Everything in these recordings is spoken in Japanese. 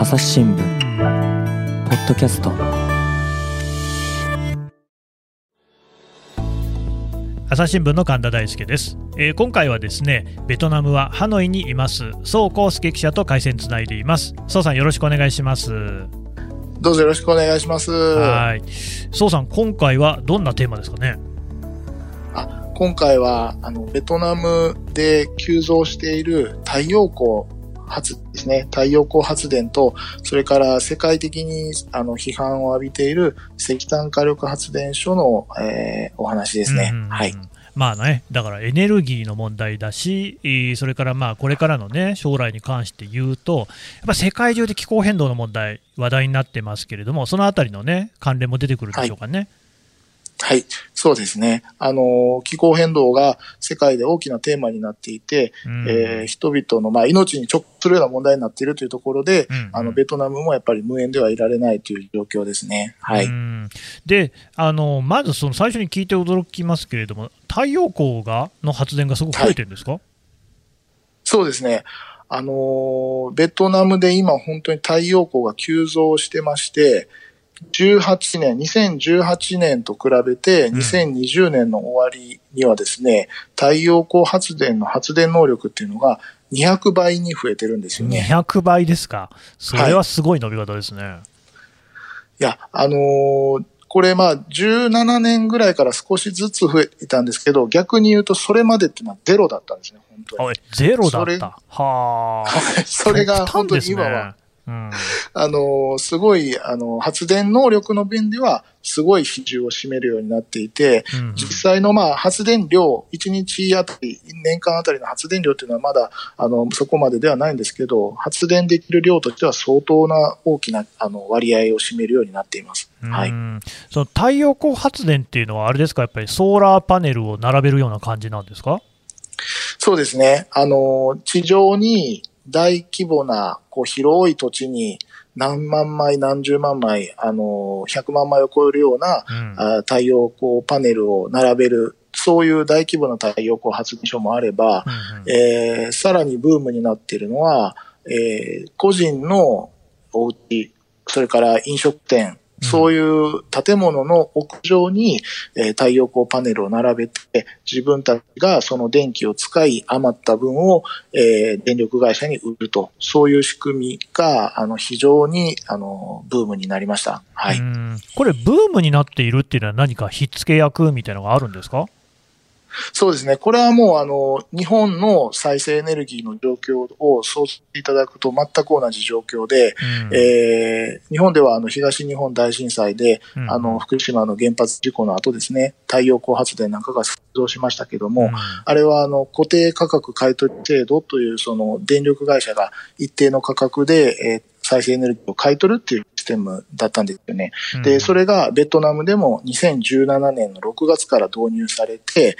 朝日新聞ポッドキャスト。朝日新聞の神田大輔です。今回はですね、ベトナムはハノイにいます曽浩介記者と回線つないでいます。曽さん、よろしくお願いします。どうぞよろしくお願いします。曽さん、今回はどんなテーマですかね。今回はベトナムで急増している太陽光発ですね。太陽光発電と、それから世界的に批判を浴びている石炭火力発電所の、お話ですね。はい。まあね、だからエネルギーの問題だし、それからまあこれからのね、将来に関して言うと、やっぱ世界中で気候変動の問題話題になってますけれども、そのあたりのね、関連も出てくるでしょうかね。はいはい。そうですね。気候変動が世界で大きなテーマになっていて、人々の、命に直するような問題になっているというところで、ベトナムもやっぱり無縁ではいられないという状況ですね。はい。で、まずその最初に聞いて驚きますけれども、太陽光の発電がすごく増えてるんですか？はい、そうですね。ベトナムで今本当に太陽光が急増してまして、2018年と比べて2020年の終わりにはですね、太陽光発電の発電能力っていうのが200倍に増えてるんですよね。200倍ですか。それはすごい伸び方ですね。はい、いや、これ17年ぐらいから少しずつ増えていたんですけど、逆に言うとそれまでっていうのはゼロだったんですね、本当に。ゼロだった。はぁ。それが本当に今は。すごい発電能力の面ではすごい比重を占めるようになっていて、実際の発電量、1日あたり、年間あたりの発電量というのはまだそこまでではないんですけど、発電できる量としては相当な大きな割合を占めるようになっています。はい、その太陽光発電っていうのはあれですか、やっぱりソーラーパネルを並べるような感じなんですか？そうですね。地上に大規模な広い土地に何万枚何十万枚100万枚を超えるような、太陽光パネルを並べる、そういう大規模な太陽光発電所もあれば、さらにブームになっているのは、個人のお家、それから飲食店、そういう建物の屋上に、太陽光パネルを並べて、自分たちがその電気を使い余った分を、電力会社に売ると、そういう仕組みが非常にブームになりました。はい。これブームになっているっていうのは何かひっつけ役みたいなのがあるんですか？そうですね。これはもう日本の再生エネルギーの状況を想像していただくと全く同じ状況で、日本では東日本大震災で、福島の原発事故の後ですね、太陽光発電なんかが急増しましたけども、あれは固定価格買取制度という、その電力会社が一定の価格で、再生エネルギーを買い取るっていうシステムだったんですよね。で、それがベトナムでも2017年の6月から導入されて、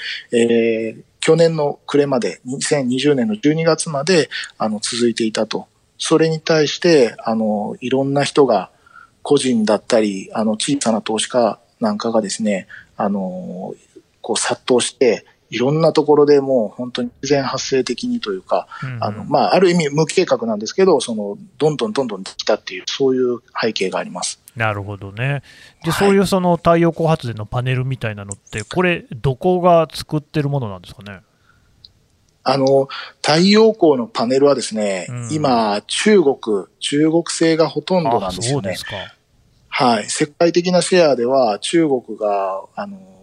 去年の暮れまで、2020年の12月まで続いていたと。それに対していろんな人が、個人だったり小さな投資家なんかがですね、殺到して。いろんなところでもう本当に自然発生的にというか、ある意味無計画なんですけど、どんどんできたっていう、そういう背景があります。なるほどね。で、そういうその太陽光発電のパネルみたいなのって、これどこが作ってるものなんですかね。太陽光のパネルはですね、今中国製がほとんどなんですよね。あ、そうですか。はい。世界的なシェアでは中国が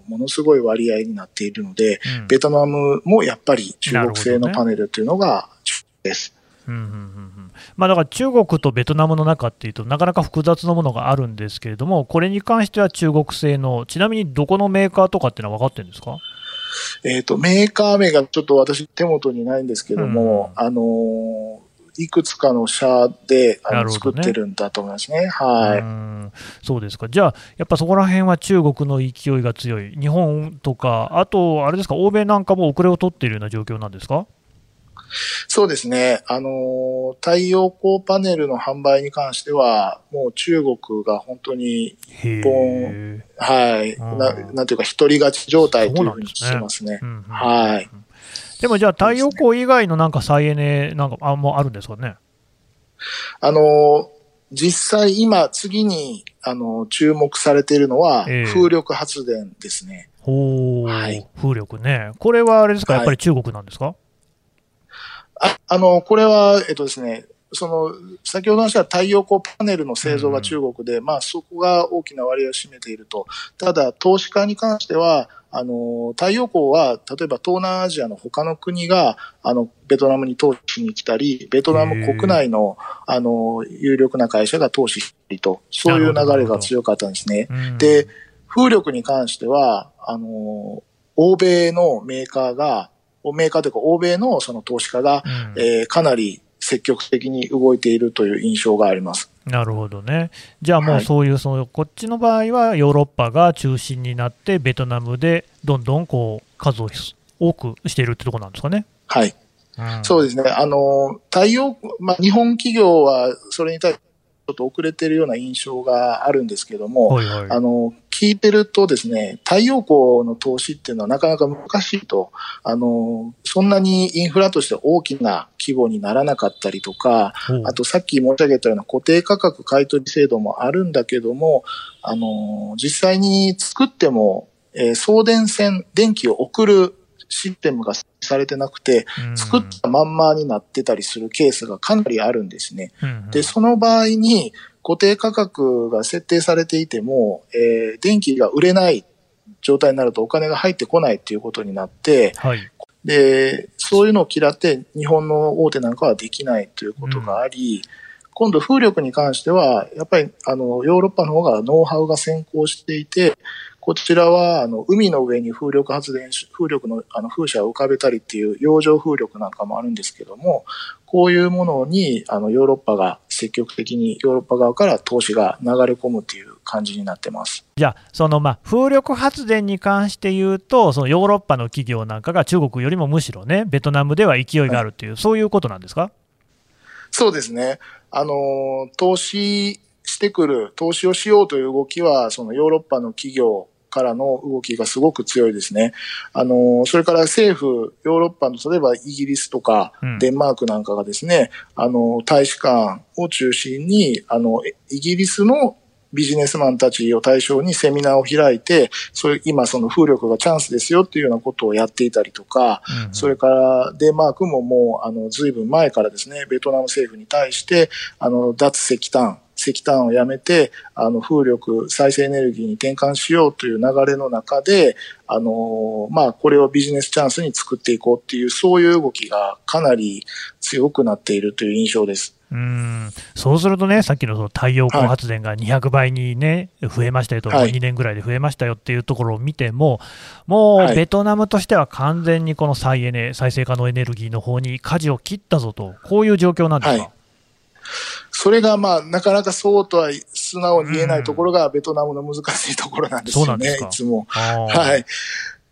ものすごい割合になっているので、ベトナムもやっぱり中国製のパネルというのが中国です。だから中国とベトナムの中っていうとなかなか複雑なものがあるんですけれども、これに関しては中国製の、ちなみにどこのメーカーとかっていうのは分かってるんですか？メーカー名がちょっと私手元にないんですけども、いくつかの社で作ってるんだと思いますね。そうですか。じゃあやっぱそこら辺は中国の勢いが強い、日本とかあとあれですか、欧米なんかも遅れを取っているような状況なんですか？そうですね。太陽光パネルの販売に関してはもう中国が本当に一本、なんていうか独り勝ち状態というふうにしてますね。はい。でもじゃあ太陽光以外の再エネなんかもあるんですかね。実際今次に注目されているのは風力発電ですね。はい、風力ね。これはあれですか、やっぱり中国なんですか？これは、ですね、先ほど話した太陽光パネルの製造が中国で、まあそこが大きな割合を占めていると。ただ投資家に関しては、太陽光は例えば東南アジアの他の国がベトナムに投資に来たり、ベトナム国内の有力な会社が投資したりと、そういう流れが強かったんですね。で、風力に関しては欧米のその投資家が、かなり積極的に動いているという印象があります。なるほどね。じゃあもうそういう、はい、こっちの場合はヨーロッパが中心になってベトナムでどんどんこう数を多くしているってところなんですかね。はい、そうですね。日本企業はそれに対してちょっと遅れているような印象があるんですけども、聞いてるとですね、太陽光の投資っていうのはなかなか難しいと、そんなにインフラとして大きな規模にならなかったりとか、あとさっき申し上げたような固定価格買取制度もあるんだけども、実際に作っても、送電線、電気を送るシステムがされてなくて、作ったまんまになってたりするケースがかなりあるんですね。で、その場合に固定価格が設定されていても、電気が売れない状態になるとお金が入ってこないということになって、で、そういうのを嫌って日本の大手なんかはできないということがあり、今度風力に関してはやっぱりヨーロッパの方がノウハウが先行していて、こちらは海の上に風力の風車を浮かべたりっていう洋上風力なんかもあるんですけども、こういうものにヨーロッパが積極的にヨーロッパ側から投資が流れ込むっていう感じになってます。じゃあ風力発電に関して言うと、ヨーロッパの企業なんかが中国よりもむしろね、ベトナムでは勢いがあるっていう、そういうことなんですか？そうですね。投資をしようという動きはヨーロッパの企業からの動きがすごく強いですね。それから政府、ヨーロッパの例えばイギリスとかデンマークなんかがですね、大使館を中心にイギリスのビジネスマンたちを対象にセミナーを開いて、今風力がチャンスですよっていうようなことをやっていたりとか、それからデンマークももうずいぶん前からですね、ベトナム政府に対して脱石炭をやめて風力、再生エネルギーに転換しようという流れの中で、これをビジネスチャンスに作っていこうっていう、そういう動きがかなり強くなっているという印象です。そうするとね、さっきの太陽光発電が200倍に、ね、増えましたよと、2年ぐらいで増えましたよっていうところを見ても、もうベトナムとしては完全にこの再生可能エネルギーの方に舵を切ったぞと、こういう状況なんですか？それがなかなかそうとは素直に言えないところがベトナムの難しいところなんですよね、いつも。はい、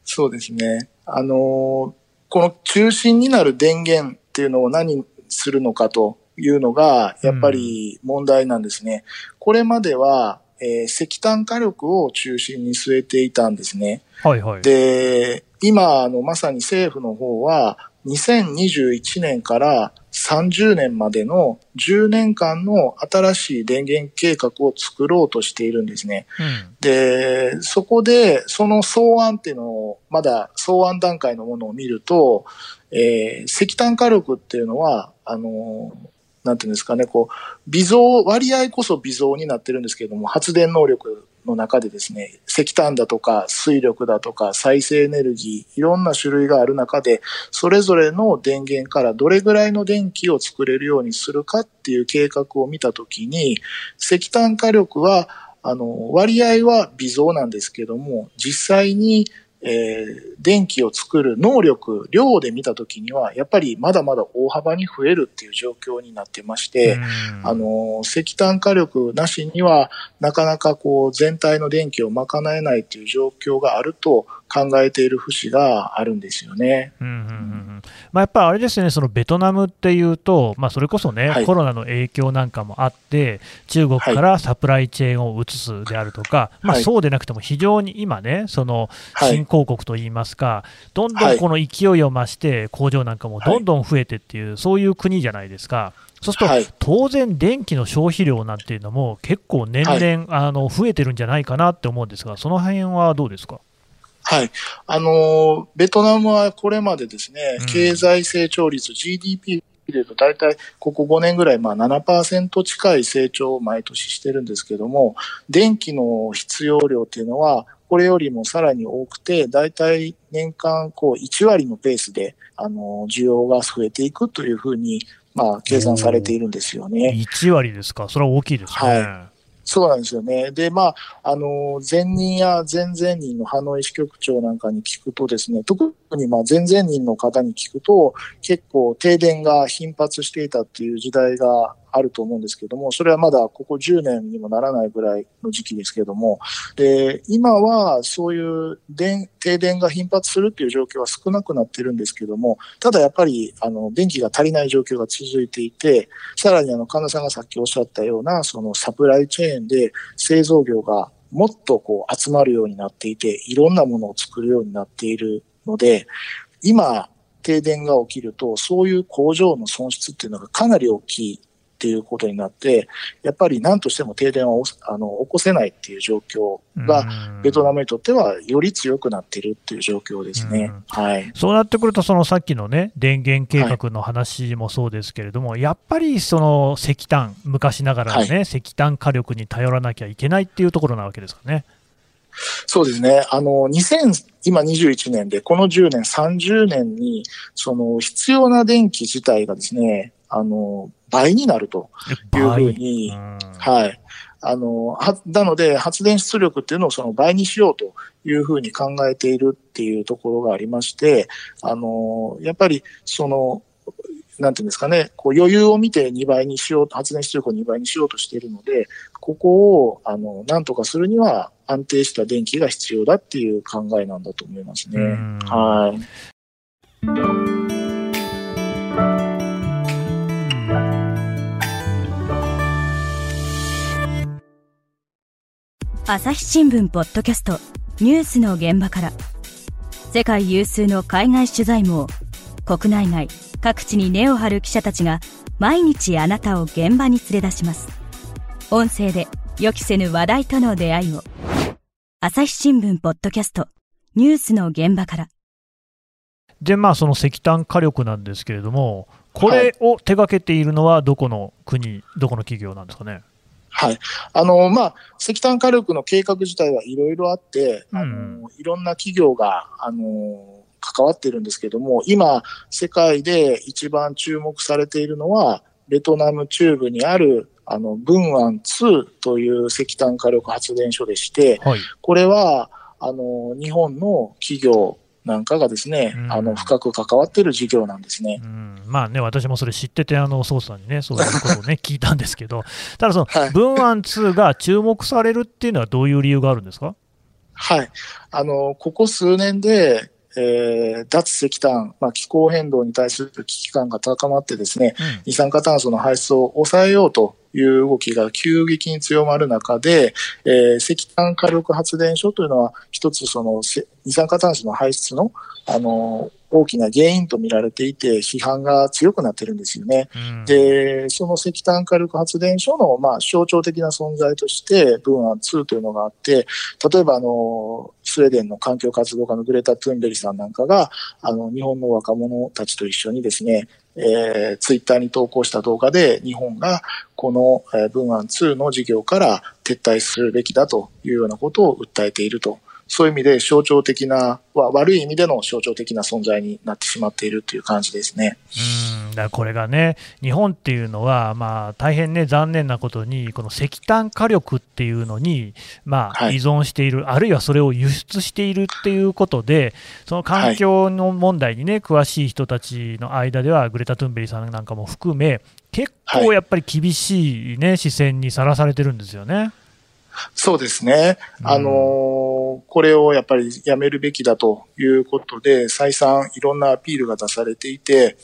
そうですね。この中心になる電源っていうのを何にするのかというのがやっぱり問題なんですね。これまでは、石炭火力を中心に据えていたんですね。で、今まさに政府の方は2021年から30年までの10年間の新しい電源計画を作ろうとしているんですね。で、そこでその草案っていうのを、まだ草案段階のものを見ると、石炭火力っていうのは、なんていうんですかね、割合こそ微増になってるんですけれども、発電能力の中でですね、石炭だとか水力だとか再生エネルギー、いろんな種類がある中で、それぞれの電源からどれぐらいの電気を作れるようにするかっていう計画を見たときに、石炭火力は割合は微増なんですけども、実際に電気を作る能力、量で見たときには、やっぱりまだまだ大幅に増えるっていう状況になってまして、石炭火力なしにはなかなか全体の電気を賄えないっていう状況があると、考えている節があるんですよね。やっぱりあれですね、そのベトナムっていうと、それこそね、コロナの影響なんかもあって、中国からサプライチェーンを移すであるとか、そうでなくても非常に今ね、その新興国といいますか、どんどんこの勢いを増して、工場なんかもどんどん増えてっていう、そういう国じゃないですか。そうすると当然、電気の消費量なんていうのも結構年々増えてるんじゃないかなって思うんですが、その辺はどうですか？はい、ベトナムはこれまでですね、経済成長率、GDP でいうと大体ここ5年ぐらい、7% 近い成長を毎年してるんですけども、電気の必要量っていうのはこれよりもさらに多くて、大体年間こう1割のペースで需要が増えていくというふうに計算されているんですよね。1割ですか、それは大きいですね。そうなんですよね。で、前任や前々任のハノイ支局長なんかに聞くとですね、特に前々任の方に聞くと、結構停電が頻発していたっていう時代があると思うんですけども、それはまだここ10年にもならないぐらいの時期ですけども、で、今はそういう停電が頻発するっていう状況は少なくなってるんですけども、ただやっぱり電気が足りない状況が続いていて、さらに神田さんがさっきおっしゃったようなそのサプライチェーンで製造業がもっとこう集まるようになっていて、いろんなものを作るようになっているので、今停電が起きるとそういう工場の損失っていうのがかなり大きいっていうことになって、やっぱり何としても停電を起こせないっていう状況がベトナムにとってはより強くなっているっていう状況ですね。そうなってくると、そのさっきのね、電源計画の話もそうですけれども、やっぱりその石炭、昔ながらのね、石炭火力に頼らなきゃいけないっていうところなわけですかね。そうですね。今21年で、この10年、30年に、その必要な電気自体がですね、倍になるというふうに、なので、発電出力っていうのをその倍にしようというふうに考えているっていうところがありまして、やっぱりその、なんていうんですかね、こう余裕を見て2倍にしよう、発電出力を2倍にしようとしているので、ここをなんとかするには安定した電気が必要だっていう考えなんだと思いますね。朝日新聞ポッドキャストニュースの現場から、世界有数の海外取材網、国内外各地に根を張る記者たちが毎日あなたを現場に連れ出します。音声で予期せぬ話題との出会いを。朝日新聞ポッドキャストニュースの現場から。で、その石炭火力なんですけれども、これを手掛けているのはどこの国、どこの企業なんですかね。石炭火力の計画自体はいろいろあって、いろんな企業が、関わっているんですけども、今、世界で一番注目されているのは、ベトナム中部にある、ブンアン2という石炭火力発電所でして、これは、日本の企業なんかがですね、深く関わっている事業なんですね。私もそれ知ってて、ソウさんにね、そういうことをね、聞いたんですけど、ただその、文案2が注目されるっていうのは、どういう理由があるんですか？ここ数年で、脱石炭、気候変動に対する危機感が高まってですね、二酸化炭素の排出を抑えようという動きが急激に強まる中で、石炭火力発電所というのは一つその二酸化炭素の排出の、大きな原因と見られていて、批判が強くなってるんですよね。で、その石炭火力発電所の、象徴的な存在として、ブンアン2というのがあって、例えば、スウェーデンの環境活動家のグレタ・トゥンベリさんなんかが、日本の若者たちと一緒にですね、ツイッターに投稿した動画で、日本がこのブンアン2の事業から撤退するべきだというようなことを訴えていると。そういう意味で象徴的な、悪い意味での象徴的な存在になってしまっているという感じですね。だこれがね、日本っていうのは、大変ね、残念なことに、この石炭火力っていうのに、依存している、あるいはそれを輸出しているっていうことで、その環境の問題にね、詳しい人たちの間では、グレタ・トゥンベリさんなんかも含め、結構やっぱり厳しいね、視線にさらされてるんですよね。そうですね。これをやっぱりやめるべきだということで、再三いろんなアピールが出されていて、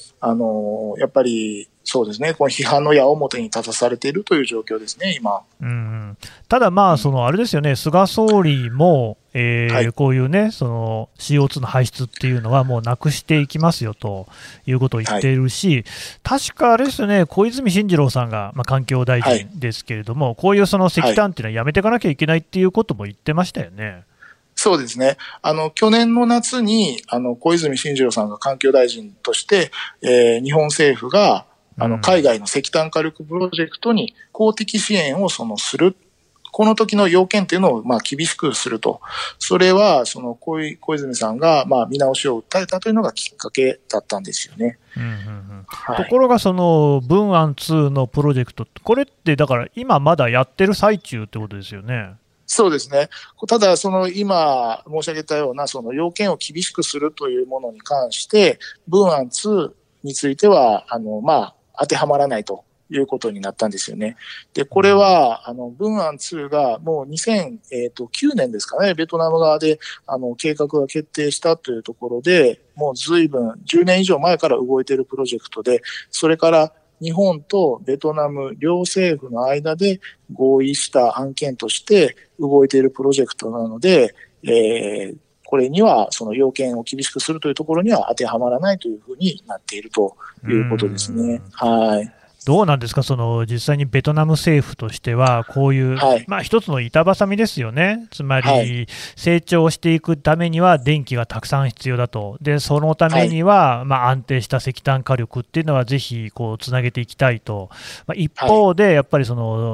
やっぱりそうですね、この批判の矢面に立たされているという状況ですね、今。うん、ただ、まあ、そのあれですよね、菅総理も、はい、こういうね、その CO2 の排出っていうのはもうなくしていきますよということを言っているし、はい、確かあれですよね、小泉進次郎さんが、まあ、環境大臣ですけれども、はい、こういうその石炭っていうのはやめていかなきゃいけないっていうことも言ってましたよね。はい、そうですね。去年の夏に、小泉進次郎さんが環境大臣として、日本政府が、海外の石炭火力プロジェクトに公的支援をする。この時の要件というのを、まあ、厳しくすると。それは、小泉さんが、まあ、見直しを訴えたというのがきっかけだったんですよね。うんうんうん、はい、ところが、文案2のプロジェクト、これって、だから、今まだやってる最中ってことですよね。そうですね。ただ、今申し上げたような、要件を厳しくするというものに関して、文案2については、まあ、当てはまらないということになったんですよね。で、これは、文案2がもう2009年ですかね、ベトナム側で、計画が決定したというところで、もう随分、10年以上前から動いているプロジェクトで、それから、日本とベトナム両政府の間で合意した案件として動いているプロジェクトなので、これには要件を厳しくするというところには当てはまらないというふうになっているということですね。はい。どうなんですか、実際にベトナム政府としては、こういう、はい、まあ、一つの板挟みですよね、つまり、はい、成長していくためには電気がたくさん必要だと、でそのためには、はい、まあ、安定した石炭火力っていうのは、ぜひつなげていきたいと、まあ、一方で、やっぱり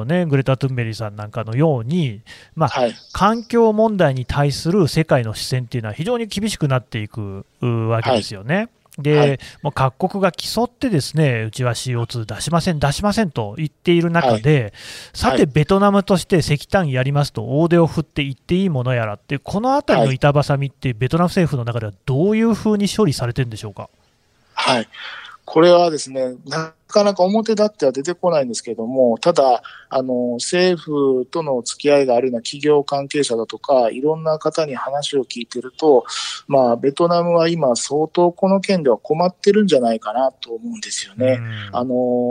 ね、グレタ・トゥンベリさんなんかのように、まあ、はい、環境問題に対する世界の視線っていうのは、非常に厳しくなっていくわけですよね。はい、で、はい、もう各国が競ってですね、うちは CO2 出しませんと言っている中で、はい、さてベトナムとして石炭やりますと大手を振って言っていいものやらって、このあたりの板挟みってベトナム政府の中ではどういうふうに処理されてるんでしょうか。はい、これはですね、なかなか表立っては出てこないんですけれども、ただ、政府との付き合いがあるような企業関係者だとか、いろんな方に話を聞いてると、まあ、ベトナムは今相当この件では困ってるんじゃないかなと思うんですよね。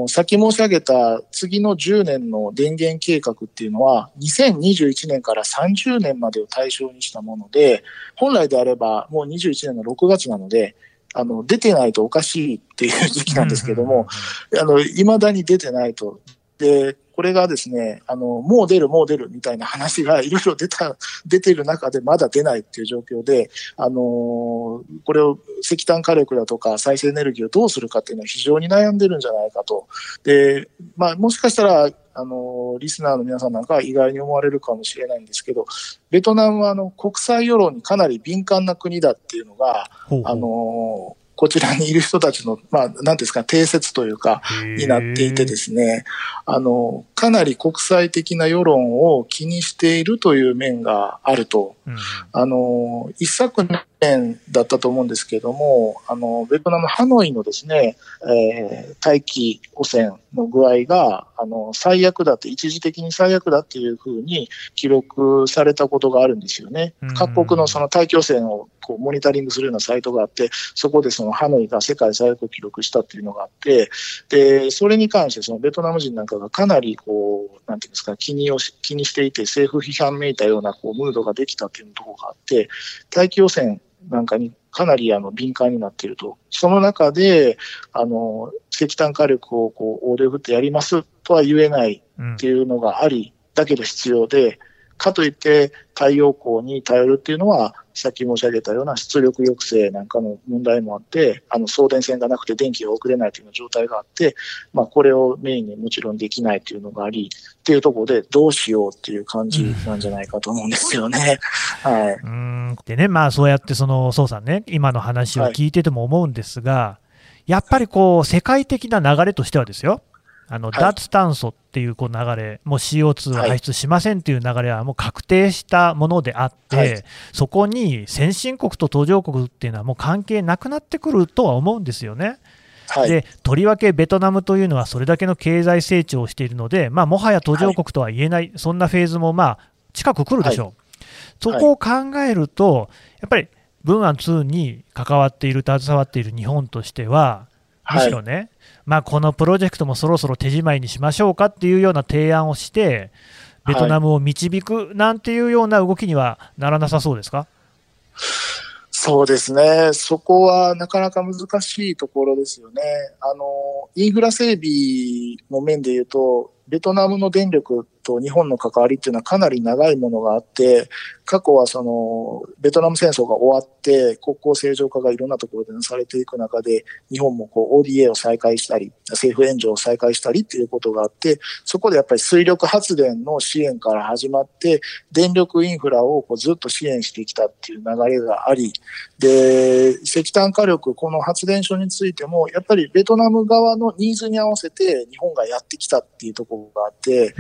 先申し上げた次の10年の電源計画っていうのは、2021年から30年までを対象にしたもので、本来であればもう21年の6月なので、出てないとおかしいっていう時期なんですけども、未だに出てないと。で、これがですね、もう出るみたいな話がいろいろ出ている中でまだ出ないっていう状況で、これを石炭火力だとか再生エネルギーをどうするかっていうのは非常に悩んでるんじゃないかと。で、まあ、もしかしたら、リスナーの皆さんなんかは意外に思われるかもしれないんですけど、ベトナムは国際世論にかなり敏感な国だっていうのが、こちらにいる人たちの、まあ、なんですか、定説というか、になっていてですね、かなり国際的な世論を気にしているという面があると。うん、一昨年だったと思うんですけれども、ベトナム・ハノイのですね、大気汚染の具合が、最悪だって、一時的に最悪だっていうふうに記録されたことがあるんですよね。うん、各国の大気汚染をモニタリングするようなサイトがあって、そこでハノイが世界最悪を記録したっていうのがあって、で、それに関してベトナム人なんかがかなりなんていうんですか、気にしていて、政府批判めいたようなムードができたっていうところがあって、大気汚染なんかにかなり敏感になっていると。その中で、石炭火力を大手振ってやりますとは言えないっていうのがあり、だけど必要で、かといって太陽光に頼るっていうのは、さっき申し上げたような出力抑制なんかの問題もあって、送電線がなくて電気が送れないという状態があって、まあこれをメインにもちろんできないというのがあり、っていうところでどうしようっていう感じなんじゃないかと思うんですよね。はい。でね、まあそうやって宋さんね、今の話を聞いてても思うんですが、はい、やっぱり世界的な流れとしてはですよ、はい、脱炭素っていう流れ、もう CO2 を排出しませんっていう流れはもう確定したものであって、はい、そこに先進国と途上国っていうのはもう関係なくなってくるとは思うんですよね。はい、でとりわけベトナムというのはそれだけの経済成長をしているので、まあ、もはや途上国とは言えない、はい、そんなフェーズもまあ近く来るでしょう。はい、そこを考えると、はい、やっぱり文安2に関わっている、携わっている日本としては、むしろね、はい、まあ、このプロジェクトもそろそろ手締まいにしましょうかっていうような提案をして、ベトナムを導くなんていうような動きにはならなさそうですか？そうですね、そこはなかなか難しいところですよね。インフラ整備の面でいうと、ベトナムの電力と日本の関わりっていうのはかなり長いものがあって、過去はそのベトナム戦争が終わって国交正常化がいろんなところでなされていく中で、日本もこう ODA を再開したり、政府援助を再開したりっていうことがあって、そこでやっぱり水力発電の支援から始まって、電力インフラをこうずっと支援してきたっていう流れがあり、で、石炭火力、この発電所についても、やっぱりベトナム側のニーズに合わせて日本がやってきたっていうところがあって、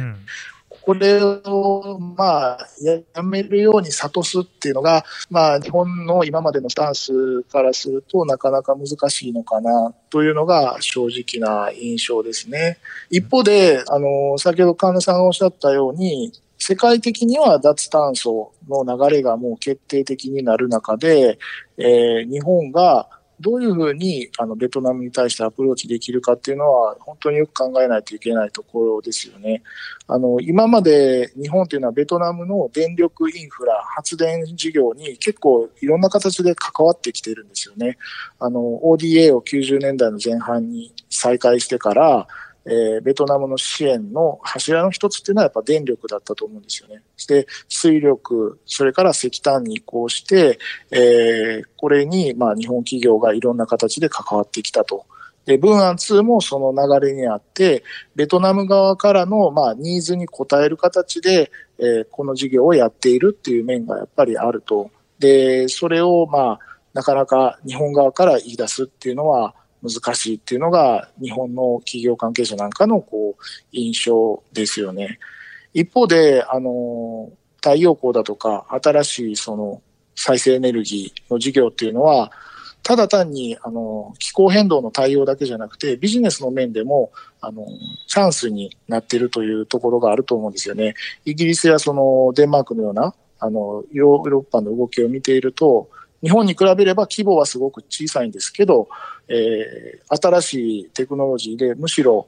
これをまあやめるように諭すっていうのが、まあ、日本の今までのスタンスからするとなかなか難しいのかなというのが正直な印象ですね。一方で先ほど神田さんがおっしゃったように、世界的には脱炭素の流れがもう決定的になる中で、日本がどういうふうにベトナムに対してアプローチできるかっていうのは本当によく考えないといけないところですよね。今まで日本というのはベトナムの電力インフラ、発電事業に結構いろんな形で関わってきているんですよね。ODA を90年代の前半に再開してから、ベトナムの支援の柱の一つっていうのはやっぱ電力だったと思うんですよね。で、水力、それから石炭に移行して、これにまあ日本企業がいろんな形で関わってきたと。で、文安2もその流れにあって、ベトナム側からのまあニーズに応える形で、この事業をやっているっていう面がやっぱりあると。で、それをまあなかなか日本側から言い出すっていうのは、難しいっていうのが日本の企業関係者なんかのこう印象ですよね。一方で太陽光だとか新しいその再生エネルギーの事業っていうのは、ただ単に気候変動の対応だけじゃなくてビジネスの面でもチャンスになっているというところがあると思うんですよね。イギリスやそのデンマークのようなヨーロッパの動きを見ていると、日本に比べれば規模はすごく小さいんですけど、新しいテクノロジーでむしろ、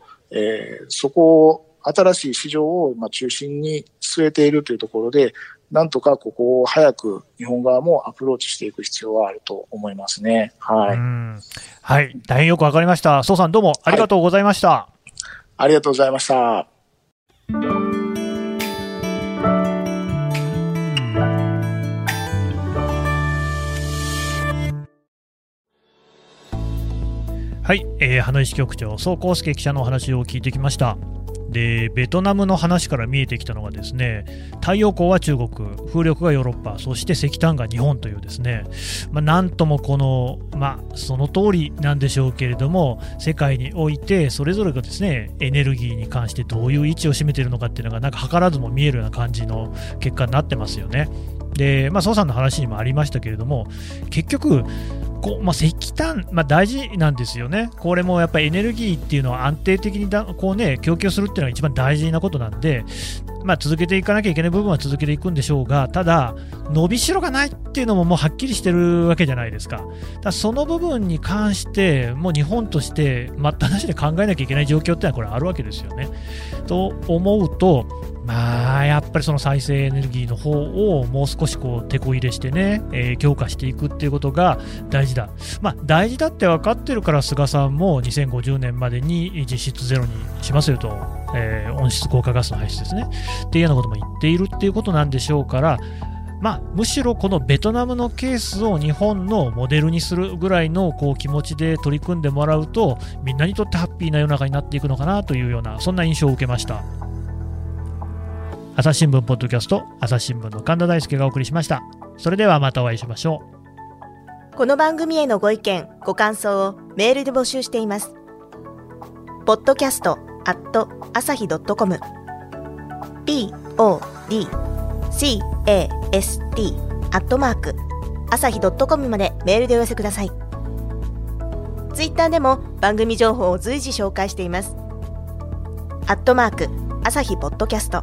そこを新しい市場を中心に据えているというところで、なんとかここを早く日本側もアプローチしていく必要はあると思いますね。はい、はい、大変よく分かりました。蘇さん、どうもありがとうございました。はい、ありがとうございました。はい、ハノイ支局長蘇康介記者のお話を聞いてきました。で、ベトナムの話から見えてきたのがですね、太陽光は中国、風力がヨーロッパ、そして石炭が日本というですね、なんともこの、その通りなんでしょうけれども、世界においてそれぞれがですね、エネルギーに関してどういう位置を占めているのかっていうのがなんか図らずも見えるような感じの結果になってますよね。で、蘇さんの話にもありましたけれども、結局石炭、大事なんですよね。これもやっぱりエネルギーっていうのは安定的に供給するっていうのが一番大事なことなんで、続けていかなきゃいけない部分は続けていくんでしょうが、ただ伸びしろがないっていうのももうはっきりしてるわけじゃないですか。だからその部分に関してもう日本として待ったなしで考えなきゃいけない状況っていうのはこれあるわけですよね。と思うと、やっぱりその再生エネルギーの方をもう少し手こ入れしてね、強化していくっていうことが大事だ、大事だって分かってるから菅さんも2050年までに実質ゼロにしますよと、温室効果ガスの排出ですねっていうようなことも言っているっていうことなんでしょうから、むしろこのベトナムのケースを日本のモデルにするぐらいの気持ちで取り組んでもらうと、みんなにとってハッピーな世の中になっていくのかなというような、そんな印象を受けました。朝日新聞ポッドキャスト、朝日新聞の神田大輔がお送りしました。それではまたお会いしましょう。この番組へのご意見、ご感想をメールで募集しています。podcast@asahi.com、podcast@asahi.com までメールでお寄せください。ツイッターでも番組情報を随時紹介しています。@朝日ポッドキャスト。